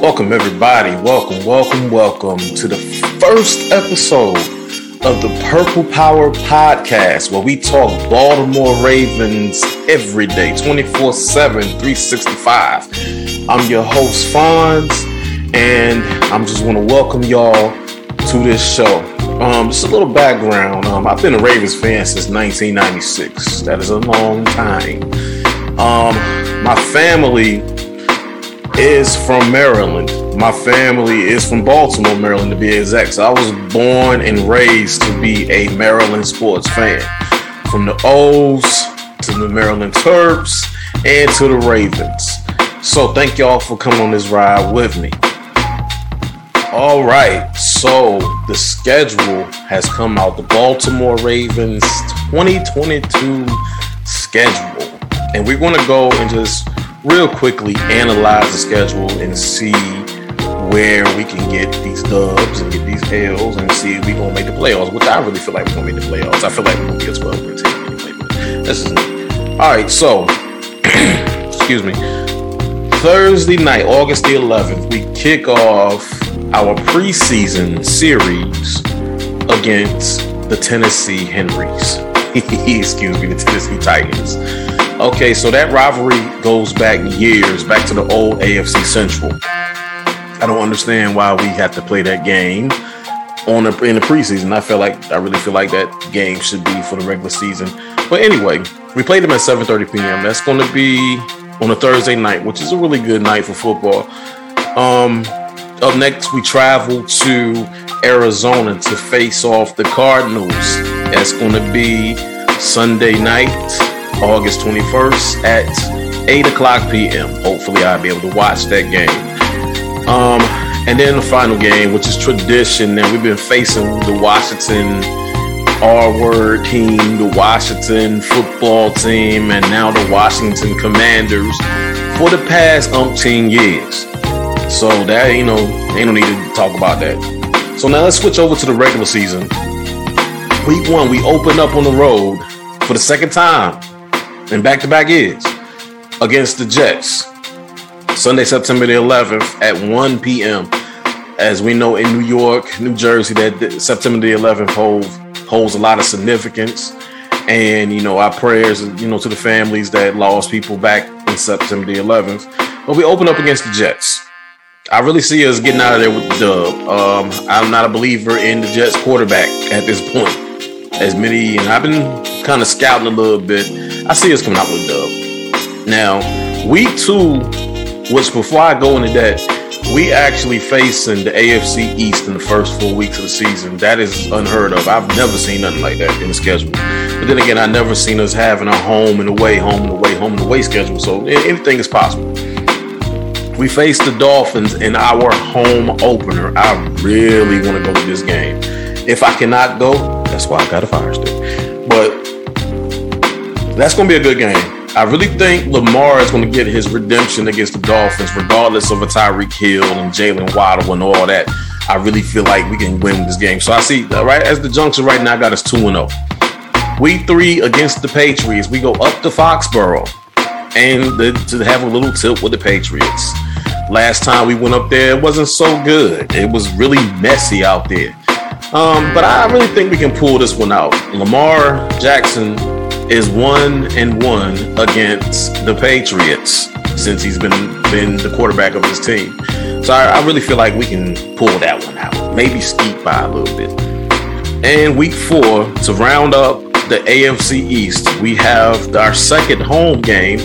Welcome, everybody. Welcome to the first episode of the Purple Power Podcast, where we talk Baltimore Ravens every day, 24/7, 365. I'm your host, Fonz, and I just want to welcome y'all to this show. Just a little background. I've been a Ravens fan since 1996. That is a long time. My family is from Maryland. My family is from Baltimore, Maryland, to be exact. So I was born and raised to be a Maryland sports fan. From the O's to the Maryland Terps and to the Ravens. So thank y'all for coming on this ride with me. All right, so the schedule has come out. The Baltimore Ravens 2022 schedule. And we're going to go and just real quickly analyze the schedule and see where we can get these dubs and get these L's and see if we're going to make the playoffs, which I really feel like we're going to make the playoffs. I feel like we're going to be a 12 or 10 anyway, but that's just me. All right, so, excuse me. Thursday night, August the 11th, we kick off our preseason series against the Tennessee Henrys. Excuse me, the Tennessee Titans. Okay, so that rivalry goes back years, back to the old AFC Central. I don't understand why we have to play that game in the preseason. I really feel like that game should be for the regular season. But anyway, we played them at 7:30 p.m. That's going to be on a Thursday night, which is a really good night for football. Up next, we travel to Arizona to face off the Cardinals. That's going to be Sunday night, August 21st at 8 o'clock p.m. Hopefully, I'll be able to watch that game. And then the final game, which is tradition, and we've been facing the Washington R-word team, the Washington football team, and now the Washington Commanders for the past umpteen years. So that, they don't need to talk about that. So now let's switch over to the regular season. Week one, we open up on the road for the second time. And back-to-back is against the Jets, Sunday, September the 11th at 1 p.m. As we know, in New York, New Jersey, that September the 11th holds a lot of significance. And, our prayers, to the families that lost people back in September the 11th. But we open up against the Jets. I really see us getting out of there with the dub. I'm not a believer in the Jets quarterback at this point. I've been kind of scouting a little bit. I see us coming out with a dub. Now, week two, which before I go into that, we actually facing the AFC East in the first 4 weeks of the season. That is unheard of. I've never seen nothing like that in the schedule. But then again, I never seen us having a home and away, home and away, home and away schedule. So anything is possible. We face the Dolphins in our home opener. I really want to go to this game. If I cannot go, that's why I got a fire stick. But that's going to be a good game. I really think Lamar is going to get his redemption against the Dolphins, regardless of a Tyreek Hill and Jalen Waddle and all that. I really feel like we can win this game. So I see, right as the junction right now, I got us 2-0. Week three against the Patriots. We go up to Foxborough and to have a little tilt with the Patriots. Last time we went up there, it wasn't so good. It was really messy out there. But I really think we can pull this one out. Lamar Jackson is 1-1 against the Patriots since he's been the quarterback of his team. So I really feel like we can pull that one out. Maybe sneak by a little bit. And week four, to round up the AFC East, we have our second home game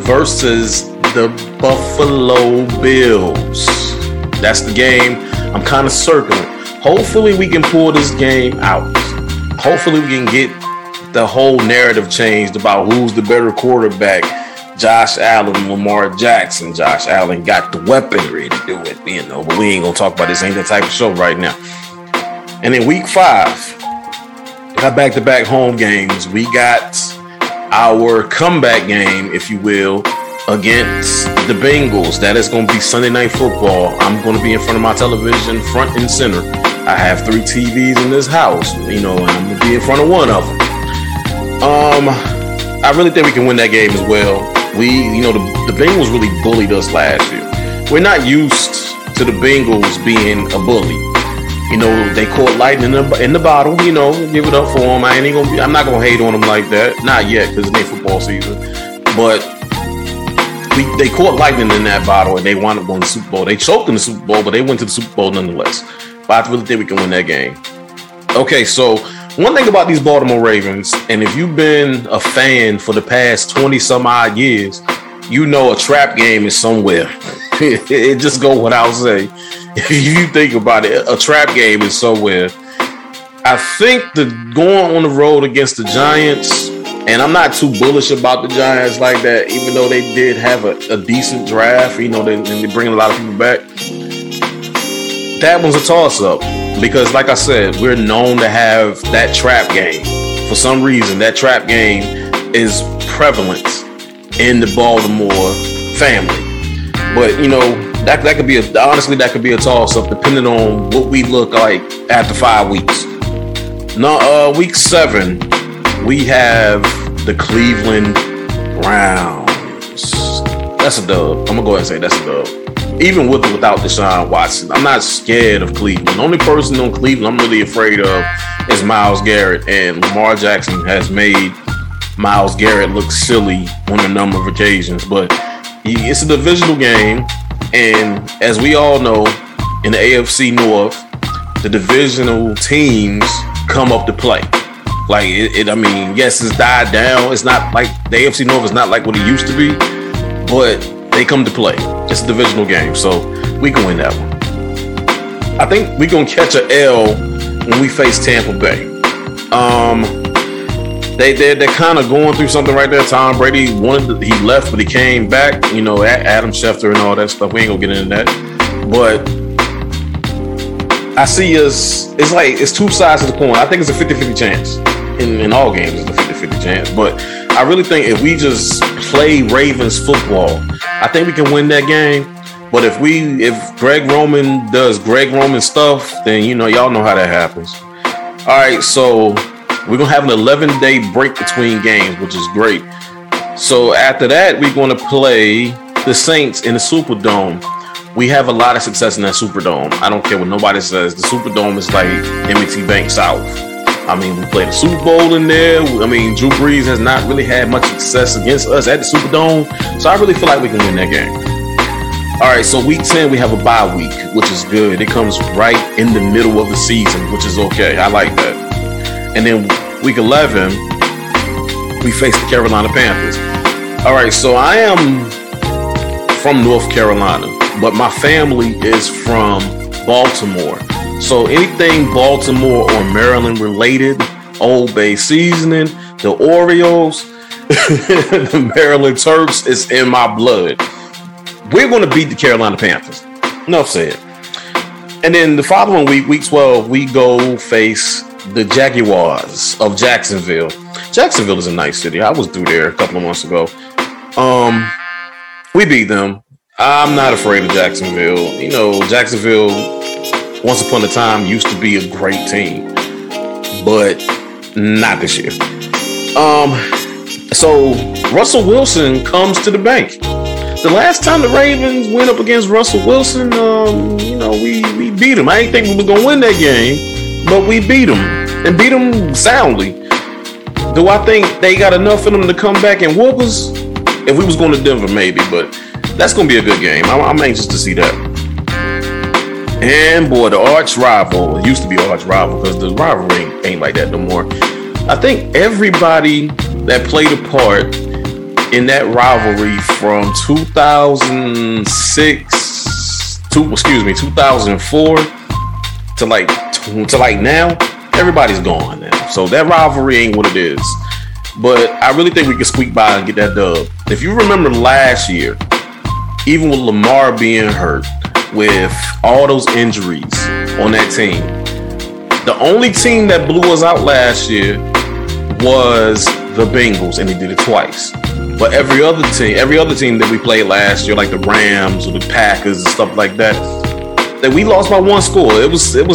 versus the Buffalo Bills. That's the game I'm kind of circling. Hopefully we can pull this game out. Hopefully we can get the whole narrative changed about who's the better quarterback, Josh Allen, Lamar Jackson. Josh Allen got the weaponry to do it, but we ain't going to talk about this. Ain't that type of show right now. And in week five, got back-to-back home games. We got our comeback game, if you will, against the Bengals. That is going to be Sunday Night Football. I'm going to be in front of my television, front and center. I have 3 TVs in this house, and I'm going to be in front of one of them. I really think we can win that game as well. We, the Bengals really bullied us last year. We're not used to the Bengals being a bully. You know, they caught lightning in the bottle. You know, give it up for them. I'm not gonna hate on them like that. Not yet, because it ain't football season. But they caught lightning in that bottle, and they wound up going to the Super Bowl. They choked in the Super Bowl, but they went to the Super Bowl nonetheless. But I really think we can win that game. Okay, so one thing about these Baltimore Ravens, and if you've been a fan for the past 20-some-odd years, you know a trap game is somewhere. It just goes without saying. If you think about it, a trap game is somewhere. I think the going on the road against the Giants, and I'm not too bullish about the Giants like that, even though they did have a decent draft, you know, they bring a lot of people back. That one's a toss-up because, like I said, we're known to have that trap game. For some reason, that trap game is prevalent in the Baltimore family. But, you know, that could be a toss-up depending on what we look like after 5 weeks. Now, week 7, we have the Cleveland Browns. That's a dub. I'm going to go ahead and say that's a dub. Even with or without Deshaun Watson, I'm not scared of Cleveland. The only person on Cleveland I'm really afraid of is Miles Garrett, and Lamar Jackson has made Miles Garrett look silly on a number of occasions. But it's a divisional game, and as we all know, in the AFC North, the divisional teams come up to play. Like, yes, it's died down. It's not like the AFC North is not like what it used to be, but they come to play. It's a divisional game, so we can win that one. I think we're going to catch an L when we face Tampa Bay. They're kind of going through something right there. Tom Brady he left, but he came back. You know, Adam Schefter and all that stuff. We ain't going to get into that. But I see us, it's two sides of the coin. I think it's a 50-50 chance. In all games, it's a 50-50 chance. But I really think if we just play Ravens football, I think we can win that game. But if Greg Roman does Greg Roman stuff, then you know y'all know how that happens. All right, so we're gonna have an 11-day break between games, which is great. So after that, we're gonna play the Saints in the Superdome. We have a lot of success in that Superdome. I don't care what nobody says. The Superdome is like M.E.T. Bank South. We played the Super Bowl in there. Drew Brees has not really had much success against us at the Superdome. So I really feel like we can win that game. All right, so week 10, we have a bye week, which is good. It comes right in the middle of the season, which is okay. I like that. And then week 11, we face the Carolina Panthers. All right, so I am from North Carolina, but my family is from Baltimore. So anything Baltimore or Maryland related, Old Bay seasoning, the Orioles, the Maryland Terps is in my blood. We're going to beat the Carolina Panthers. Enough said. And then the following week, week 12, we go face the Jaguars of Jacksonville. Jacksonville is a nice city. I was through there a couple of months ago. We beat them. I'm not afraid of Jacksonville. You know, Jacksonville once upon a time used to be a great team, but not this year. So Russell Wilson comes to the bank. The last time the Ravens went up against Russell Wilson, we beat him. I didn't think we were going to win that game, but we beat him and beat him soundly. Do I think they got enough in them to come back and whoop us? If we was going to Denver, maybe, but that's going to be a good game. I'm anxious to see that. And boy, the arch rival, it used to be arch rival because the rivalry ain't like that no more. I think everybody that played a part in that rivalry from 2004 to now, everybody's gone now. So that rivalry ain't what it is. But I really think we can squeak by and get that dub. If you remember last year, even with Lamar being hurt, with all those injuries on that team, the only team that blew us out last year was the Bengals, and they did it twice. But every other team that we played last year, like the Rams or the Packers and stuff like that we lost by one score. It was a lot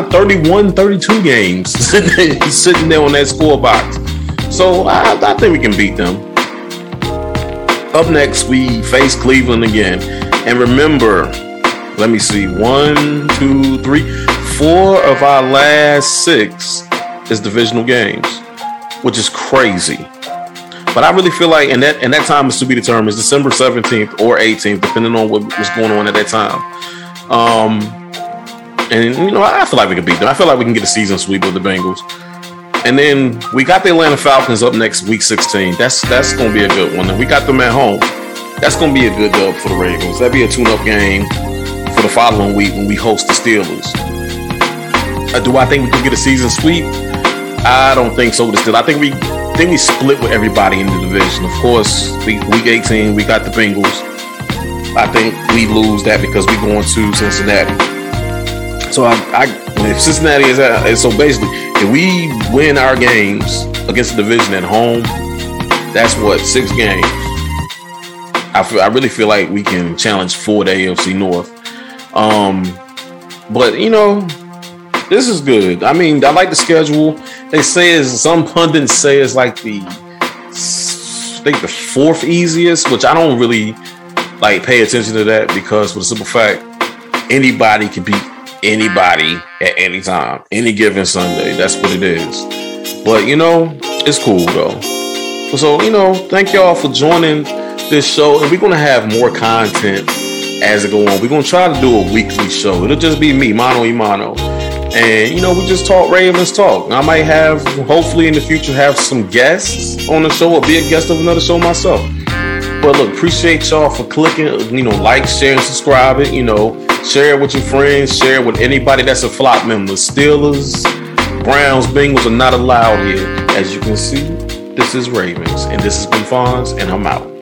of 31-32 games sitting there on that score box. So I think we can beat them. Up next, we face Cleveland again. And remember, Let me see. 1, 2, 3, 4 of our last 6 is divisional games, which is crazy. But I really feel like, and that time is to be determined. It's December 17th or 18th, depending on what's going on at that time. And, you know, I feel like we can beat them. I feel like we can get a season sweep with the Bengals. And then we got the Atlanta Falcons up next week 16. That's going to be a good one. And we got them at home. That's going to be a good dub for the Ravens. That'd be a tune-up game for the following week when we host the Steelers. Do I think we can get a season sweep? I don't think so. I think we split with everybody in the division. Of course, week 18, we got the Bengals. I think we lose that because we're going to Cincinnati. So if Cincinnati is out, so basically, if we win our games against the division at home, that's what, 6 games. I really feel like we can challenge for the AFC North. But, you know, this is good. I mean, I like the schedule. They say some pundits say it's like the 4th easiest, which I don't really like pay attention to that because for the simple fact, anybody can beat anybody at any time, any given Sunday. That's what it is. But, you know, it's cool, though. So, you know, thank y'all for joining this show. And we're going to have more content as it goes on. We're going to try to do a weekly show. It'll just be me, mano y mano. And, you know, we just talk Ravens talk. I might have, hopefully in the future, have some guests on the show or be a guest of another show myself. But, look, appreciate y'all for clicking, you know, like, share, and subscribing, you know. Share it with your friends. Share it with anybody that's a flock member. Steelers, Browns, Bengals are not allowed here. As you can see, this is Ravens. And this has been Fonz, and I'm out.